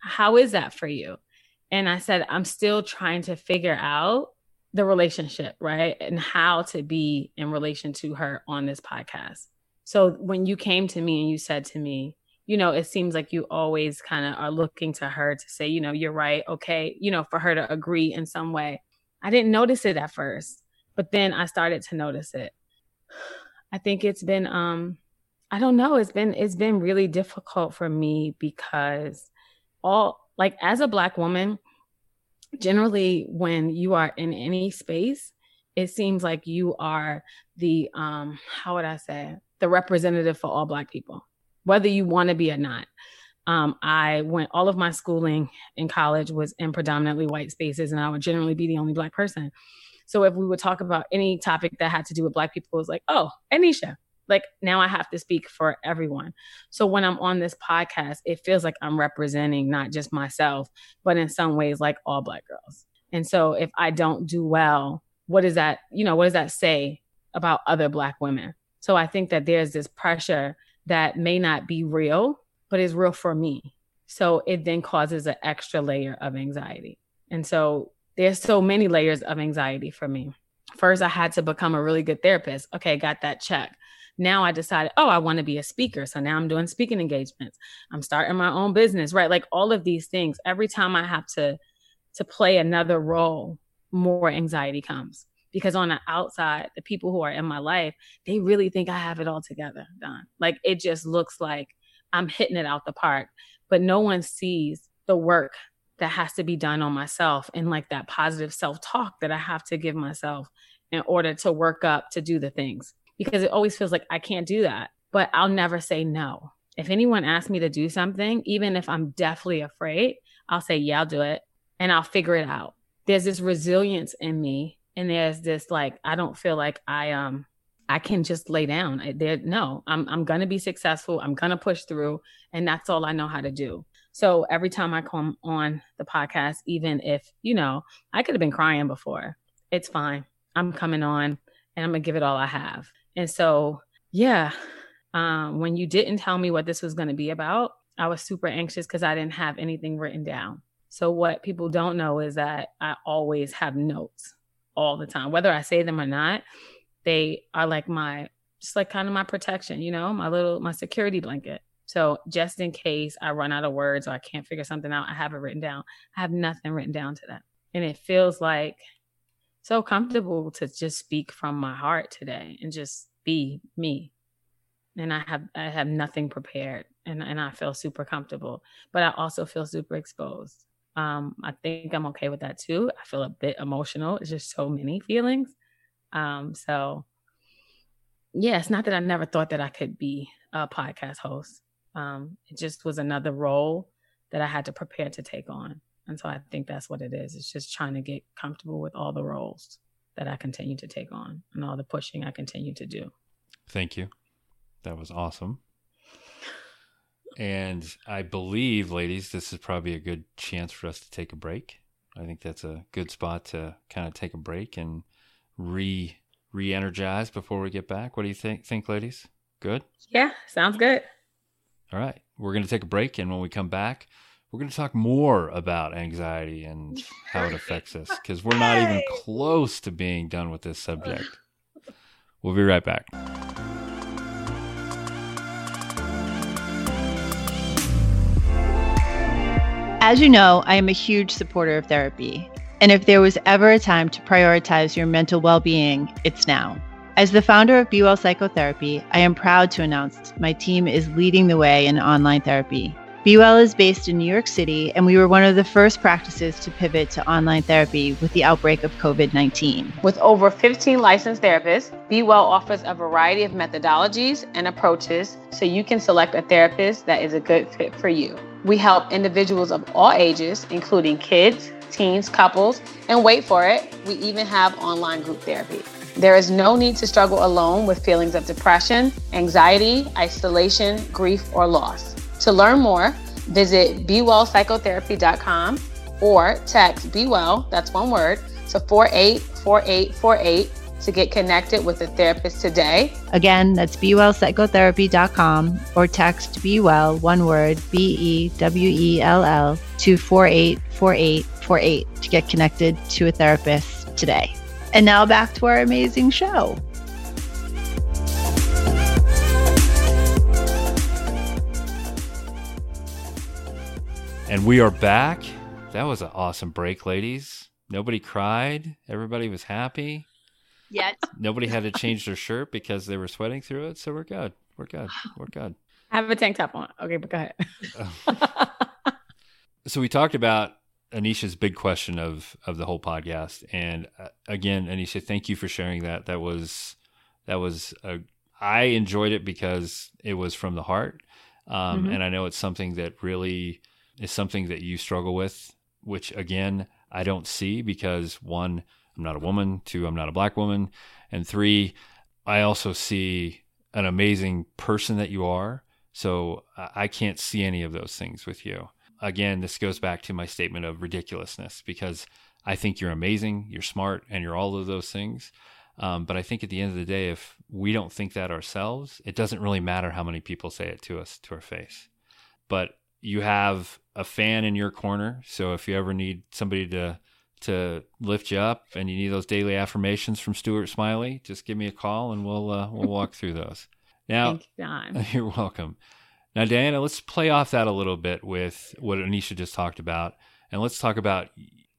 how is that for you? And I said, I'm still trying to figure out the relationship, right? And how to be in relation to her on this podcast. So when you came to me and you said to me, you know, it seems like you always kind of are looking to her to say, you know, you're right. Okay. You know, for her to agree in some way. I didn't notice it at first. But then I started to notice it. I think it's been, um, I don't know. It's been, it's been really difficult for me because all like as a Black woman, generally when you are in any space, it seems like you are the, um, how would I say, the representative for all Black people, whether you want to be or not. Um, I went, all of my schooling in college was in predominantly white spaces, and I would generally be the only Black person. So if we would talk about any topic that had to do with Black people, it was like, oh, Ednesha. Like now I have to speak for everyone. So when I'm on this podcast, it feels like I'm representing not just myself, but in some ways like all Black girls. And so if I don't do well, what does that, you know, what does that say about other Black women? So I think that there's this pressure that may not be real, but is real for me. So it then causes an extra layer of anxiety. And so there's so many layers of anxiety for me. First, I had to become a really good therapist. Okay, got that check. Now I decided, oh, I want to be a speaker. So now I'm doing speaking engagements. I'm starting my own business, right? Like all of these things, every time I have to, to play another role, more anxiety comes. Because on the outside, the people who are in my life, they really think I have it all together, Don. Like it just looks like I'm hitting it out the park, but no one sees the work that has to be done on myself and like that positive self-talk that I have to give myself in order to work up to do the things. Because it always feels like I can't do that, but I'll never say no. If anyone asks me to do something, even if I'm deathly afraid, I'll say, yeah, I'll do it. And I'll figure it out. There's this resilience in me. And there's this, like, I don't feel like I, um, I can just lay down I, there. No, I'm, I'm going to be successful. I'm going to push through. And that's all I know how to do. So every time I come on the podcast, even if, you know, I could have been crying before, it's fine. I'm coming on and I'm gonna give it all I have. And so, yeah, um, when you didn't tell me what this was going to be about, I was super anxious because I didn't have anything written down. So what people don't know is that I always have notes all the time, whether I say them or not. They are like my, just like kind of my protection, you know, my little, my security blanket. So just in case I run out of words or I can't figure something out, I have it written down. I have nothing written down to that. And it feels like so comfortable to just speak from my heart today and just be me. And I have, I have nothing prepared, and, and I feel super comfortable, but I also feel super exposed. Um, I think I'm okay with that too. I feel a bit emotional. It's just so many feelings. Um, so yeah, it's not that I never thought that I could be a podcast host. Um, it just was another role that I had to prepare to take on. And so I think that's what it is. It's just trying to get comfortable with all the roles that I continue to take on and all the pushing I continue to do. Thank you. That was awesome. And I believe, ladies, this is probably a good chance for us to take a break. I think that's a good spot to kind of take a break and re re-energize before we get back. What do you think, think, ladies? Good? Yeah, sounds good. All right. We're going to take a break, and when we come back, we're going to talk more about anxiety and how it affects us, because we're not even close to being done with this subject. We'll be right back. As you know, I am a huge supporter of therapy. And if there was ever a time to prioritize your mental well-being, it's now. As the founder of Be Well Psychotherapy, I am proud to announce my team is leading the way in online therapy. Be Well is based in New York City, and we were one of the first practices to pivot to online therapy with the outbreak of covid nineteen. With over fifteen licensed therapists, Be Well offers a variety of methodologies and approaches so you can select a therapist that is a good fit for you. We help individuals of all ages, including kids, teens, couples, and wait for it, we even have online group therapy. There is no need to struggle alone with feelings of depression, anxiety, isolation, grief, or loss. To learn more, visit be well psychotherapy dot com or text Be Well, that's one word, to four eight four eight four eight to get connected with a therapist today. Again, that's be well psychotherapy dot com or text Be Well, one word, B E W E L L, to four eight four eight four eight to get connected to a therapist today. And now back to our amazing show. And we are back. That was an awesome break, ladies. Nobody cried. Everybody was happy. Yet. Nobody had to change their shirt because they were sweating through it, so we're good. We're good. We're good. I have a tank top on. Okay, but go ahead. Oh. So we talked about Anisha's big question of of the whole podcast, and uh, again, Anisha, thank you for sharing that. That was that was a, I enjoyed it because it was from the heart, um, mm-hmm. and I know it's something that really is something that you struggle with. Which again, I don't see because one, I'm not a woman. Two, I'm not a Black woman, and three, I also see an amazing person that you are. So I can't see any of those things with you. Again, this goes back to my statement of ridiculousness because I think you're amazing, you're smart, and you're all of those things. Um, but I think at the end of the day, if we don't think that ourselves, it doesn't really matter how many people say it to us, to our face. But you have a fan in your corner. So if you ever need somebody to to lift you up and you need those daily affirmations from Stuart Smiley, just give me a call and we'll uh, we'll walk through those. Now, Thanks, you're welcome. Now, Diana, let's play off that a little bit with what Anisha just talked about. And let's talk about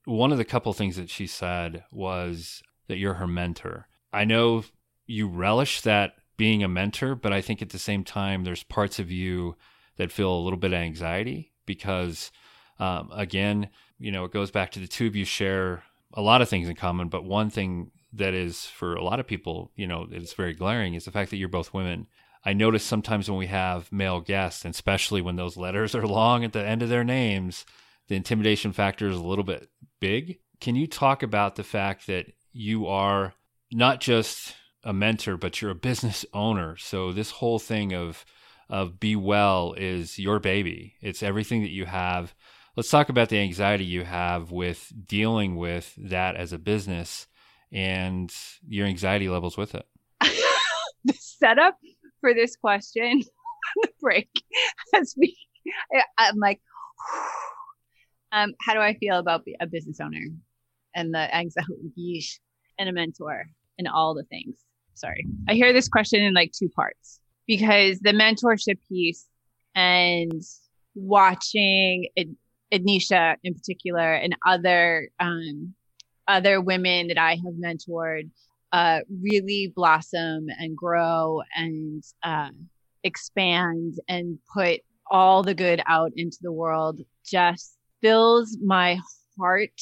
one of the couple things that she said was that you're her mentor. I know you relish that being a mentor, but I think at the same time, there's parts of you that feel a little bit of anxiety because, um, again, you know, it goes back to the two of you share a lot of things in common, but one thing that is for a lot of people, you know, it's very glaring is the fact that you're both women. I notice sometimes when we have male guests, and especially when those letters are long at the end of their names, the intimidation factor is a little bit big. Can you talk about the fact that you are not just a mentor, but you're a business owner? So this whole thing of of Be Well is your baby. It's everything that you have. Let's talk about the anxiety you have with dealing with that as a business and your anxiety levels with it. The setup for this question on the break has me, I'm like, um, how do I feel about a business owner and the anxiety and a mentor and all the things? Sorry. I hear this question in like two parts because the mentorship piece and watching Ednesha in particular and other, um, other women that I have mentored uh, really blossom and grow and uh, expand and put all the good out into the world just fills my heart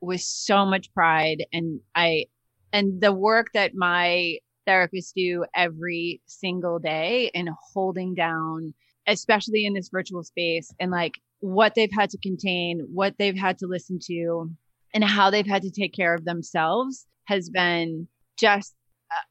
with so much pride. And I, and the work that my therapists do every single day and holding down, especially in this virtual space and like what they've had to contain, what they've had to listen to, and how they've had to take care of themselves has been just uh,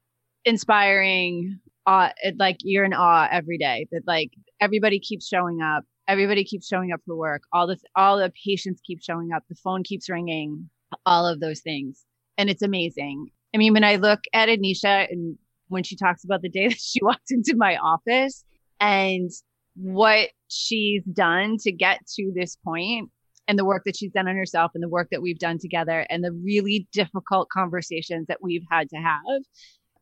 inspiring. Uh, it, like you're in awe every day that like everybody keeps showing up. Everybody keeps showing up for work. All the, all the patients keep showing up. The phone keeps ringing, all of those things. And it's amazing. I mean, when I look at Ednesha and when she talks about the day that she walked into my office and what she's done to get to this point, and the work that she's done on herself and the work that we've done together and the really difficult conversations that we've had to have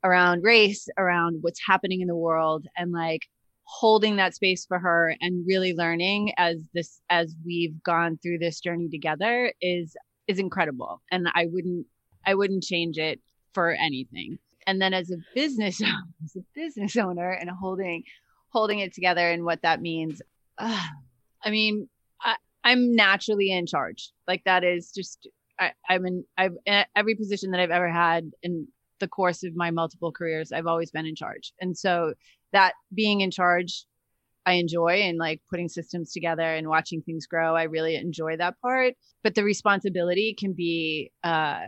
around race, around what's happening in the world and like holding that space for her and really learning as this, as we've gone through this journey together is, is incredible. And I wouldn't, I wouldn't change it for anything. And then as a business, as a business owner and holding, holding it together and what that means. Uh, I mean, I, I'm naturally in charge. Like that is just, I, I'm in I've, every position that I've ever had in the course of my multiple careers, I've always been in charge. And so that being in charge, I enjoy and like putting systems together and watching things grow. I really enjoy that part, but the responsibility can be uh,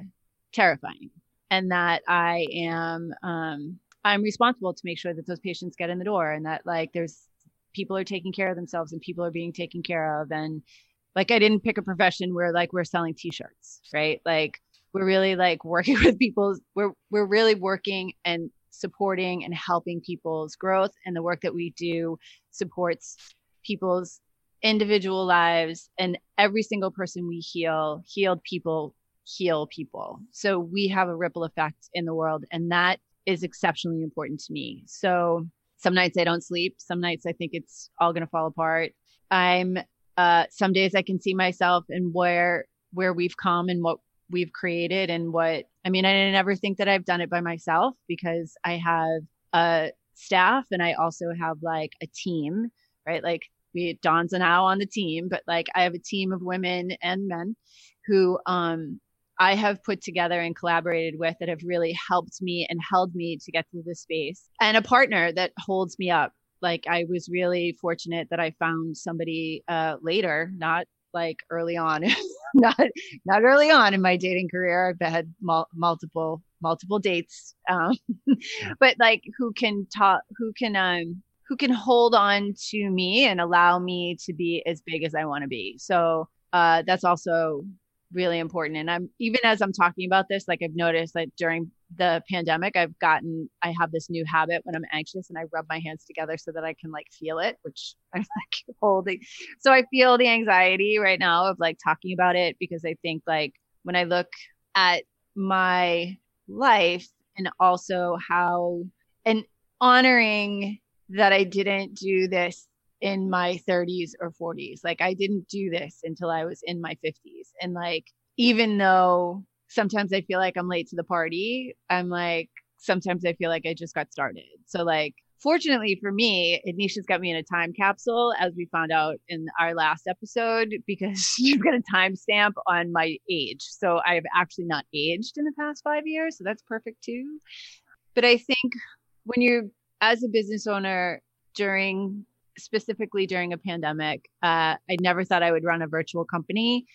terrifying and that I am, um, I'm responsible to make sure that those patients get in the door and that like there's, people are taking care of themselves and people are being taken care of. And like, I didn't pick a profession where like we're selling t-shirts, right? Like we're really like working with people. We're, we're really working and supporting and helping people's growth. And the work that we do supports people's individual lives and every single person we heal, healed people, heal people. So we have a ripple effect in the world. And that is exceptionally important to me. So some nights I don't sleep. Some nights I think it's all going to fall apart. I'm, uh, some days I can see myself and where, where we've come and what we've created and what, I mean, I never think that I've done it by myself because I have a staff, and I also have like a team, right? Like we, Dawn's now on the team, but like I have a team of women and men who um, I have put together and collaborated with that have really helped me and held me to get through this space, and a partner that holds me up. Like I was really fortunate that I found somebody uh, later, not like early on, not not early on in my dating career. I've had mul- multiple multiple dates, um, but like who can talk, who can um, who can hold on to me and allow me to be as big as I want to be. So uh, that's also really important. And I'm, even as I'm talking about this, like I've noticed that during the pandemic, I've gotten, I have this new habit when I'm anxious and I rub my hands together so that I can like feel it, which I'm like holding. So I feel the anxiety right now of like talking about it, because I think like when I look at my life and also how, and honoring that I didn't do this in my thirties or forties, like I didn't do this until I was in my fifties. And like, even though sometimes I feel like I'm late to the party, I'm like, sometimes I feel like I just got started. So like, fortunately for me, Ednesha's got me in a time capsule, as we found out in our last episode, because she's got a timestamp on my age. So I've actually not aged in the past five years. So that's perfect too. But I think when you're, as a business owner during specifically during a pandemic, uh, I never thought I would run a virtual company.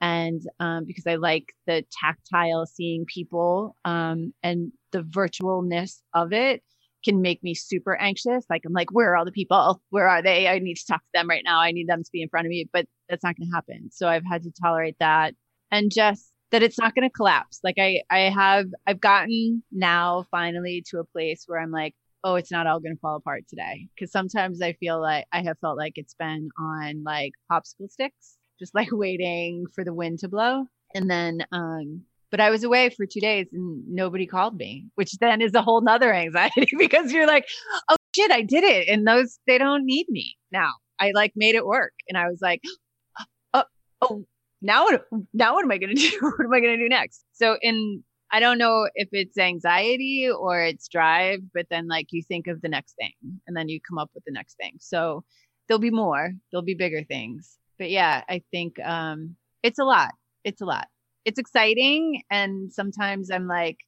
And um, because I like the tactile seeing people um, and the virtualness of it can make me super anxious. Like, I'm like, where are all the people? Where are they? I need to talk to them right now. I need them to be in front of me, but that's not going to happen. So I've had to tolerate that, and just that it's not going to collapse. Like I, I have, I've gotten now finally to a place where I'm like, oh, it's not all going to fall apart today. Because sometimes I feel like I have felt like it's been on like popsicle sticks, just like waiting for the wind to blow. And then, um, but I was away for two days and nobody called me, which then is a whole nother anxiety, because you're like, oh shit, I did it. And those, they don't need me now. I like made it work. And I was like, oh, oh now, what, now what am I going to do? What am I going to do next? So in I don't know if it's anxiety or it's drive, but then like you think of the next thing and then you come up with the next thing. So there'll be more, there'll be bigger things. But yeah, I think um, it's a lot. It's a lot. It's exciting. And sometimes I'm like,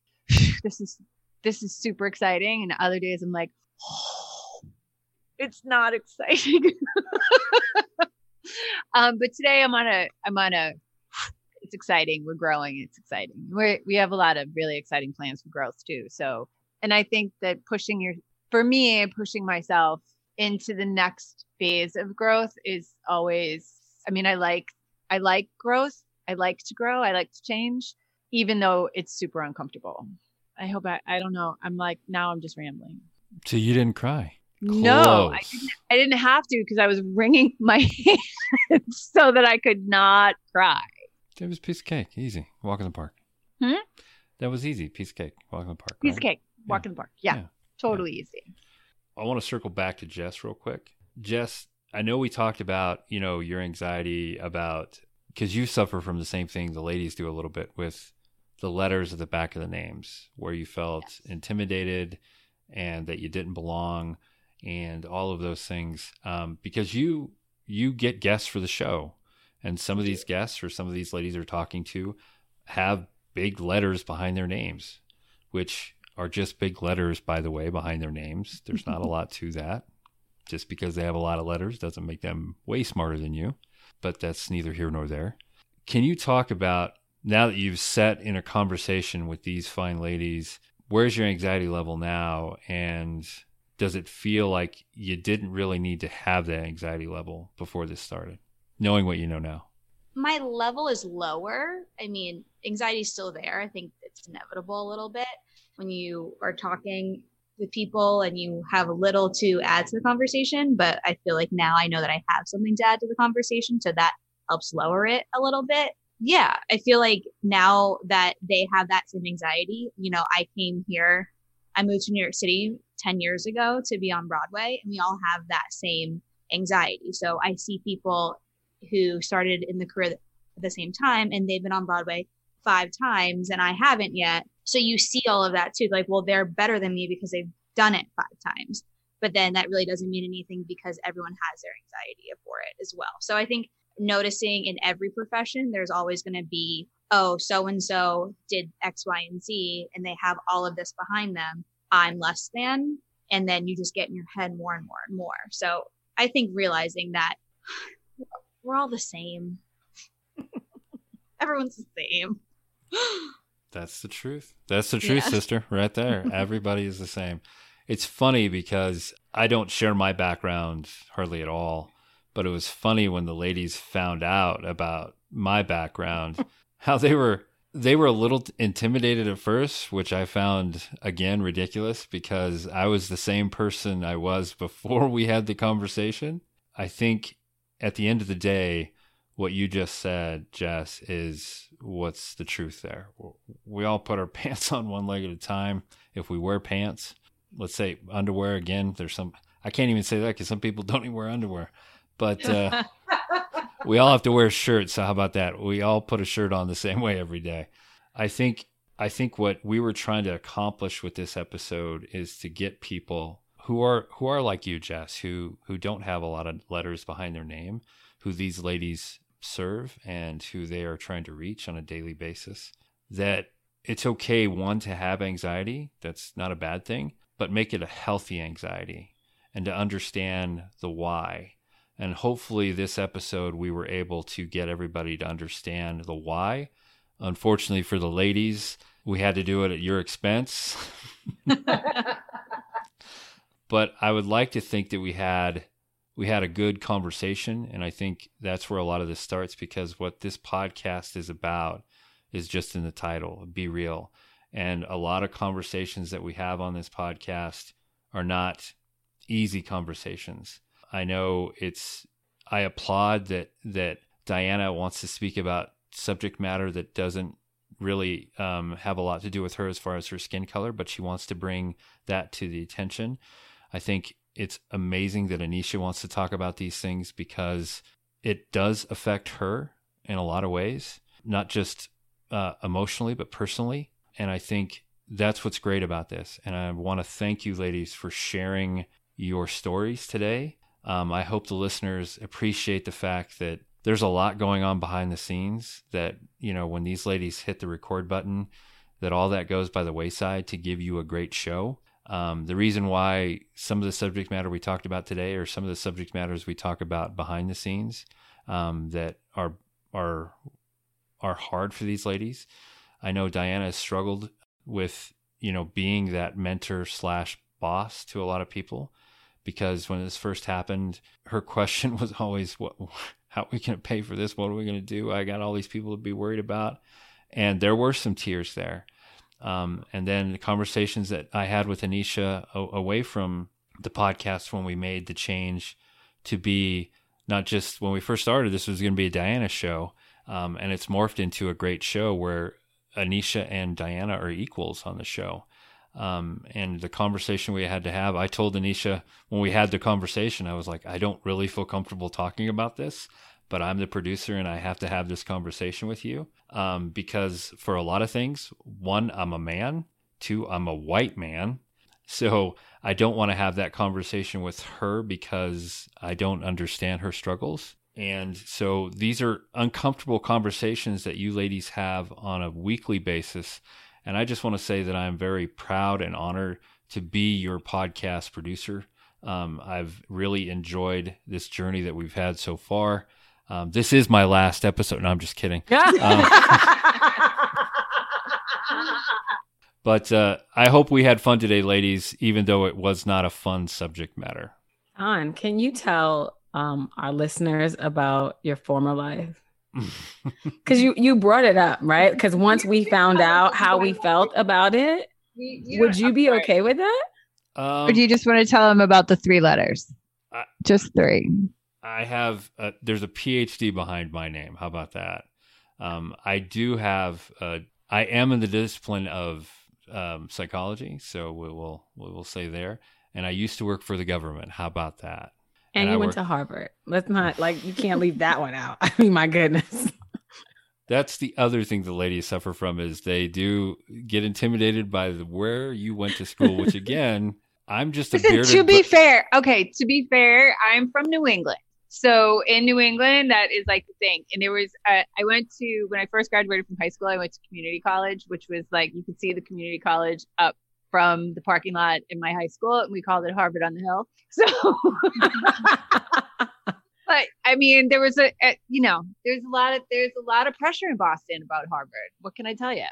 this is, this is super exciting. And other days I'm like, oh, it's not exciting. um, but today I'm on a, I'm on a, it's exciting. We're growing. It's exciting. We we have a lot of really exciting plans for growth too. So, and I think that pushing your, for me, pushing myself into the next phase of growth is always, I mean, I like, I like growth. I like to grow. I like to change, even though it's super uncomfortable. I hope I, I don't know. I'm like, now I'm just rambling. So you didn't cry. Close. No, I didn't, I didn't have to, because I was wringing my hands so that I could not cry. That was a piece of cake. Easy. Walk in the park. Hmm? That was easy. Piece of cake. Walk in the park. Piece right? of cake. Walk yeah. in the park. Yeah. yeah. Totally yeah. easy. I want to circle back to Jess real quick. Jess, I know we talked about, you know, your anxiety about, because you suffer from the same thing the ladies do a little bit with the letters at the back of the names, where you felt yes. intimidated and that you didn't belong and all of those things. Um, because you you get guests for the show. And some of these guests or some of these ladies are talking to have big letters behind their names, which are just big letters, by the way, behind their names. There's not a lot to that. Just because they have a lot of letters doesn't make them way smarter than you, but that's neither here nor there. Can you talk about, now that you've sat in a conversation with these fine ladies, where's your anxiety level now? And does it feel like you didn't really need to have that anxiety level before this started? Knowing what you know now? My level is lower. I mean, anxiety is still there. I think it's inevitable a little bit when you are talking with people and you have little to add to the conversation. But I feel like now I know that I have something to add to the conversation. So that helps lower it a little bit. Yeah. I feel like now that they have that same anxiety, you know, I came here, I moved to New York City ten years ago to be on Broadway, and we all have that same anxiety. So I see people who started in the career at the same time, and they've been on Broadway five times and I haven't yet. So you see all of that too. Like, well, they're better than me because they've done it five times. But then that really doesn't mean anything because everyone has their anxiety for it as well. So I think noticing in every profession, there's always going to be, oh, so-and-so did X, Y, and Z, and they have all of this behind them. I'm less than. And then you just get in your head more and more and more. So I think realizing that we're all the same. Everyone's the same. That's the truth. That's the truth, yeah. Sister, right there. Everybody is the same. It's funny because I don't share my background hardly at all, but it was funny when the ladies found out about my background, how they were they were a little intimidated at first, which I found, again, ridiculous because I was the same person I was before we had the conversation. I think at the end of the day, what you just said, Jess, is what's the truth there. We all put our pants on one leg at a time. If we wear pants, let's say underwear again, there's some, I can't even say that because some people don't even wear underwear, but uh, we all have to wear shirts. So how about that? We all put a shirt on the same way every day. I think, I think what we were trying to accomplish with this episode is to get people who are, who are like you, Jess, who, who don't have a lot of letters behind their name, who these ladies serve and who they are trying to reach on a daily basis, that it's okay, one, to have anxiety. That's not a bad thing, but make it a healthy anxiety and to understand the why. And hopefully this episode, we were able to get everybody to understand the why. Unfortunately for the ladies, we had to do it at your expense. But I would like to think that we had we had a good conversation. And I think that's where a lot of this starts, because what this podcast is about is just in the title, Be Real. And a lot of conversations that we have on this podcast are not easy conversations. I know it's, I applaud that, that Diana wants to speak about subject matter that doesn't really um, have a lot to do with her as far as her skin color, but she wants to bring that to the attention. I think it's amazing that Ednesha wants to talk about these things because it does affect her in a lot of ways, not just uh, emotionally, but personally. And I think that's what's great about this. And I want to thank you ladies for sharing your stories today. Um, I hope the listeners appreciate the fact that there's a lot going on behind the scenes that, you know, when these ladies hit the record button, that all that goes by the wayside to give you a great show. Um, the reason why some of the subject matter we talked about today or some of the subject matters we talk about behind the scenes um, that are are are hard for these ladies. I know Diana has struggled with, you know, being that mentor slash boss to a lot of people, because when this first happened, her question was always, "What? How are we going to pay for this? What are we going to do? I got all these people to be worried about." And there were some tears there. Um, and then the conversations that I had with Ednesha o- away from the podcast when we made the change to be not just when we first started, this was going to be a Diana show. Um, and it's morphed into a great show where Ednesha and Diana are equals on the show. Um, and the conversation we had to have, I told Ednesha when we had the conversation, I was like, I don't really feel comfortable talking about this, but I'm the producer and I have to have this conversation with you. Um, because for a lot of things, one, I'm a man, two, I'm a white man. So I don't want to have that conversation with her because I don't understand her struggles. And so these are uncomfortable conversations that you ladies have on a weekly basis. And I just want to say that I'm very proud and honored to be your podcast producer. Um, I've really enjoyed this journey that we've had so far. Um, this is my last episode. No, I'm just kidding. Um, but uh, I hope we had fun today, ladies, even though it was not a fun subject matter. Don, can you tell Um, our listeners about your former life? Because you, you brought it up, right? Because once we found out how we felt about it, you, you would you be okay with that? Um, or do you just want to tell them about the three letters? I, just three. I have, a, there's a PhD behind my name. How about that? Um, I do have, a, I am in the discipline of um, psychology. So we will, we will say there. And I used to work for the government. How about that? And, and you went worked, to Harvard. Let's not, like, you can't leave that one out. I mean, my goodness. That's the other thing the ladies suffer from is they do get intimidated by the, where you went to school, which again, I'm just a Listen, bearded... To be fair, okay, to be fair, I'm from New England. So in New England, that is like the thing. And there was, uh, I went to, when I first graduated from high school, I went to community college, which was like, you could see the community college up from the parking lot in my high school. And we called it Harvard on the Hill. So, but I mean, there was a, a, you know, there's a lot of, there's a lot of pressure in Boston about Harvard. What can I tell you?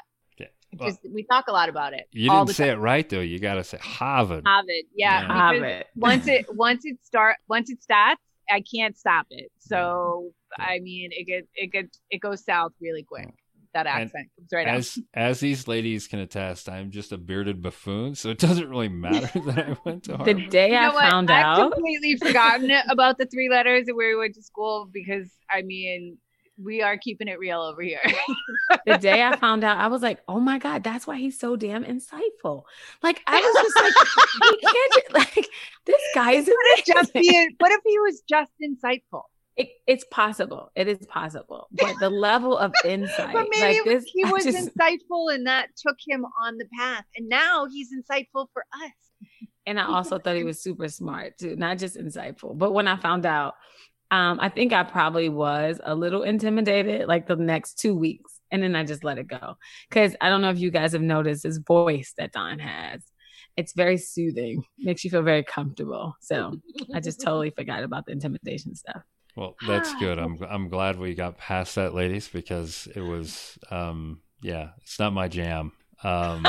Well, just, we talk a lot about it. You didn't say time. It right though. You got to say Harvard. Harvard, yeah. yeah. Harvard. Once it once it start once it starts, I can't stop it. So yeah. I mean, it gets it gets it goes south really quick. That accent and comes right as, out. As these ladies can attest, I'm just a bearded buffoon, so it doesn't really matter that I went to Harvard. The day you I found I've out, I've completely forgotten about the three letters and where we went to school because I mean. We are keeping it real over here. The day I found out, I was like, oh my God, that's why he's so damn insightful. Like, I was just like, he can't, like, this guy is just being, what if he was just insightful? It, it's possible. It is possible. But the level of insight. But maybe like this, he was just... insightful and that took him on the path. And now he's insightful for us. And I also thought he was super smart too, not just insightful. But when I found out, Um, I think I probably was a little intimidated like the next two weeks. And then I just let it go. Cause I don't know if you guys have noticed this voice that Don has. It's very soothing, makes you feel very comfortable. So I just totally forgot about the intimidation stuff. Well, that's good. I'm I'm glad we got past that, ladies, because it was, um, yeah, it's not my jam. Um,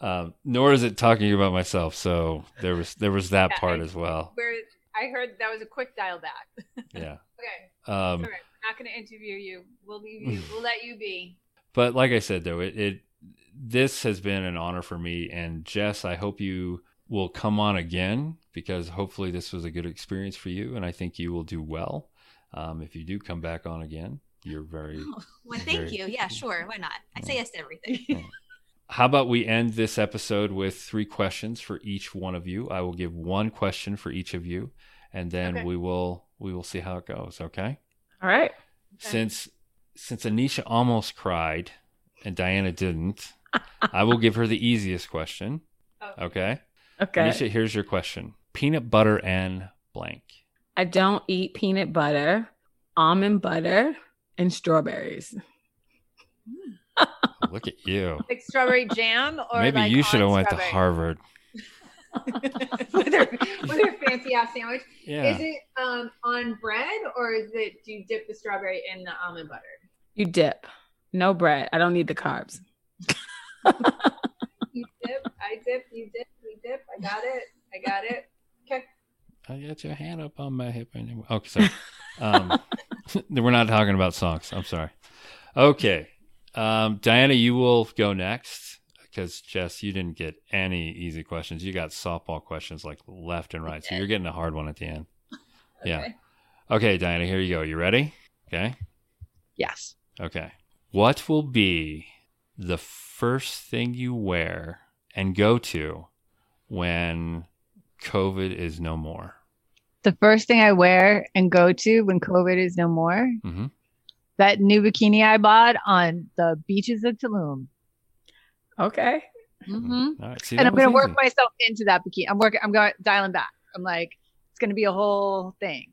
uh, nor is it talking about myself. So there was, there was that yeah, part I, as well. Where- I heard that was a quick dial back. Yeah. Okay. Um, All right. We're not going to interview you. We'll leave you. We'll let you be. But like I said, though, it, it this has been an honor for me. And Jess, I hope you will come on again because hopefully this was a good experience for you. And I think you will do well um, if you do come back on again. You're very. Oh, well, thank very, you. Yeah, sure. Why not? I say yes to everything. How about we end this episode with three questions for each one of you? I will give one question for each of you, and then okay. we will we will see how it goes. Okay. All right. Okay. Since since Anisha almost cried and Diana didn't, I will give her the easiest question. Okay. Okay. Anisha, here's your question: peanut butter and blank. I don't eat peanut butter, almond butter, and strawberries. Look at you. Like strawberry jam or maybe like you should have went to Harvard. with, her, with her fancy ass sandwich. Yeah. Is it um, on bread or is it do you dip the strawberry in the almond butter? You dip. No bread. I don't need the carbs. You dip, I dip, you dip, we dip. I got it. I got it. Okay. I got your hand up on my hip anyway. Okay, sorry. Um, we're not talking about songs. I'm sorry. Okay. Um, Diana, you will go next because Jess, you didn't get any easy questions. You got softball questions like left and right. So you're getting a hard one at the end. Okay. Yeah. Okay, Diana, here you go. You ready? Okay. Yes. Okay. What will be the first thing you wear and go to when COVID is no more? The first thing I wear and go to when COVID is no more? Mm-hmm. That new bikini I bought on the beaches of Tulum. Okay. Mm-hmm. All right. See, and I'm going to work myself into that bikini. I'm working. I'm going dialing back. I'm like, it's going to be a whole thing,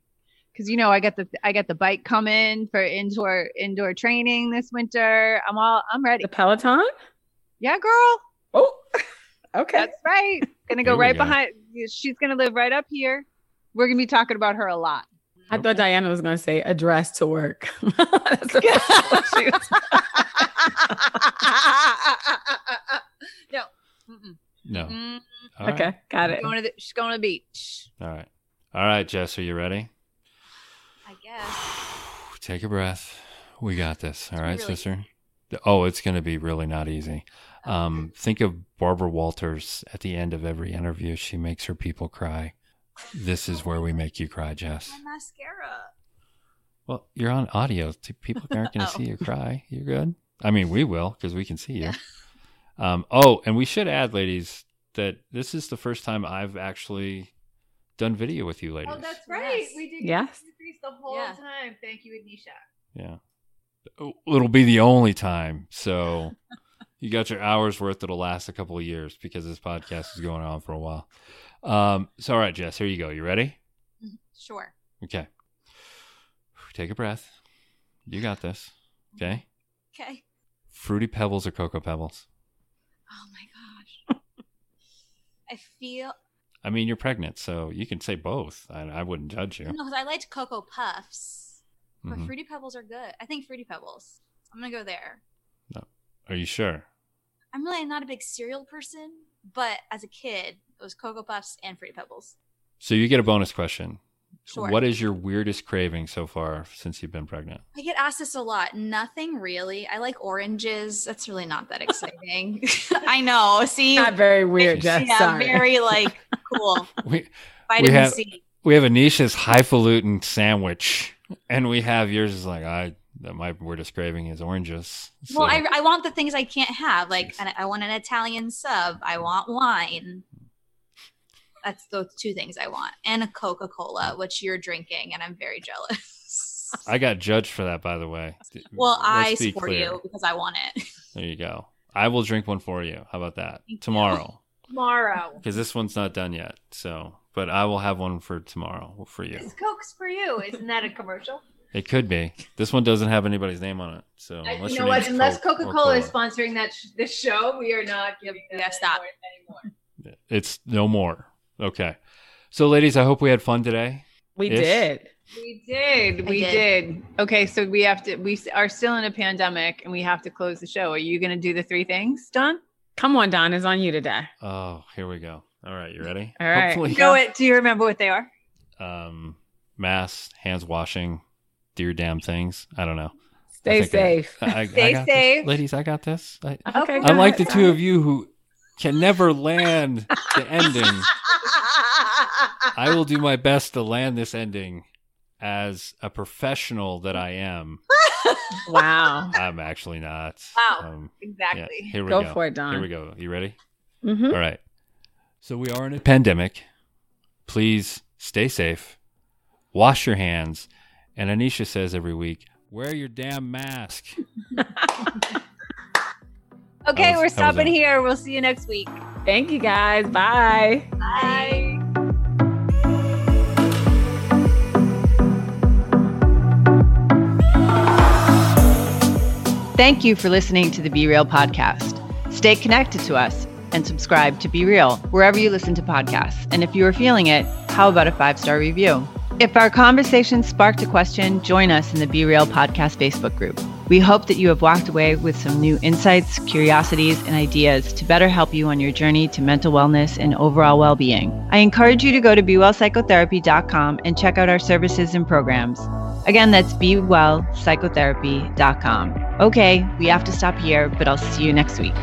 because you know I got the I got the bike coming for indoor indoor training this winter. I'm all I'm ready. The Peloton. Yeah, girl. Oh. Okay. That's right. Gonna go right go. behind. She's gonna live right up here. We're gonna be talking about her a lot. I thought Diana was going to say a dress to work. That's what she was. No. Mm-mm. No. Mm-mm. Okay. Right. Got it. She's going, to the, she's going to the beach. All right. All right, Jess, are you ready? I guess. Take a breath. We got this. All right, really- sister. Oh, it's going to be really not easy. Um, think of Barbara Walters at the end of every interview. She makes her people cry. This is where we make you cry, Jess. My mascara. Well, you're on audio. People aren't going to oh. see you cry. You're good. I mean, we will because we can see you. Yeah. Um, oh, and we should add, ladies, that this is the first time I've actually done video with you, ladies. Oh, that's right. Yes. We did yes. the whole yeah. time. Thank you, Ednesha. Yeah. It'll be the only time. So You got your hours worth that'll last a couple of years because this podcast is going on for a while. Um, so, all right, Jess, here you go. You ready? Sure. Okay. Take a breath. You got this. Okay? Okay. Fruity Pebbles or Cocoa Pebbles? Oh, my gosh. I feel... I mean, you're pregnant, so you can say both. I, I wouldn't judge you. No, because I liked Cocoa Puffs. But mm-hmm. Fruity Pebbles are good. I think Fruity Pebbles. I'm going to go there. No. Are you sure? I'm really not a big cereal person, but as a kid, it was Cocoa Puffs and Fruity Pebbles. So you get a bonus question. Sure. What is your weirdest craving so far since you've been pregnant? I get asked this a lot. Nothing really. I like oranges. That's really not that exciting. I know. See? Not very weird, Jess. Yeah, sorry. Very like cool. We, Vitamin we have, C. We have Anisha's highfalutin sandwich, and we have yours is like, I my weirdest craving is oranges. So. Well, I, I want the things I can't have. Like, an, I want an Italian sub. I want wine. That's the two things I want. And a Coca-Cola, which you're drinking, and I'm very jealous. I got judged for that, by the way. Well, Let's I support you because I want it. There you go. I will drink one for you. How about that? Thank tomorrow. You. Tomorrow. Because this one's not done yet. So, but I will have one for tomorrow for you. It's Coke's for you. Isn't that a commercial? It could be. This one doesn't have anybody's name on it. So, unless you know what? Unless Coke Coca-Cola is sponsoring that sh- this show, we are not giving them yeah, stop. Anymore, anymore. It's no more. Okay. So, ladies, I hope we had fun today. We Ish. did. We did. We did. did. Okay. So, we have to, we are still in a pandemic and we have to close the show. Are you going to do the three things, Don? Come on, Don. It's on you today. Oh, here we go. All right. You ready? All right. Hopefully. Go it. Do you remember what they are? Um, Masks, hands washing, dear damn things. I don't know. Stay safe. I, I, Stay I safe. This. Ladies, I got this. I, okay. I like the two of you who can never land the ending. I will do my best to land this ending as a professional that I am. Wow. I'm actually not. Wow. Um, exactly. Yeah, here we go. Go for it, Don. Here we go. You ready? Mm-hmm. All right. So we are in a pandemic. Please stay safe. Wash your hands. And Anisha says every week, wear your damn mask. Okay, was, we're stopping here. We'll see you next week. Thank you, guys. Bye. Bye. Thank you for listening to the Be Real podcast. Stay connected to us and subscribe to Be Real wherever you listen to podcasts. And if you are feeling it, how about a five-star review? If our conversation sparked a question, join us in the Be Real podcast Facebook group. We hope that you have walked away with some new insights, curiosities, and ideas to better help you on your journey to mental wellness and overall well-being. I encourage you to go to be well psychotherapy dot com and check out our services and programs. Again, that's be well psychotherapy dot com. Okay, we have to stop here, but I'll see you next week.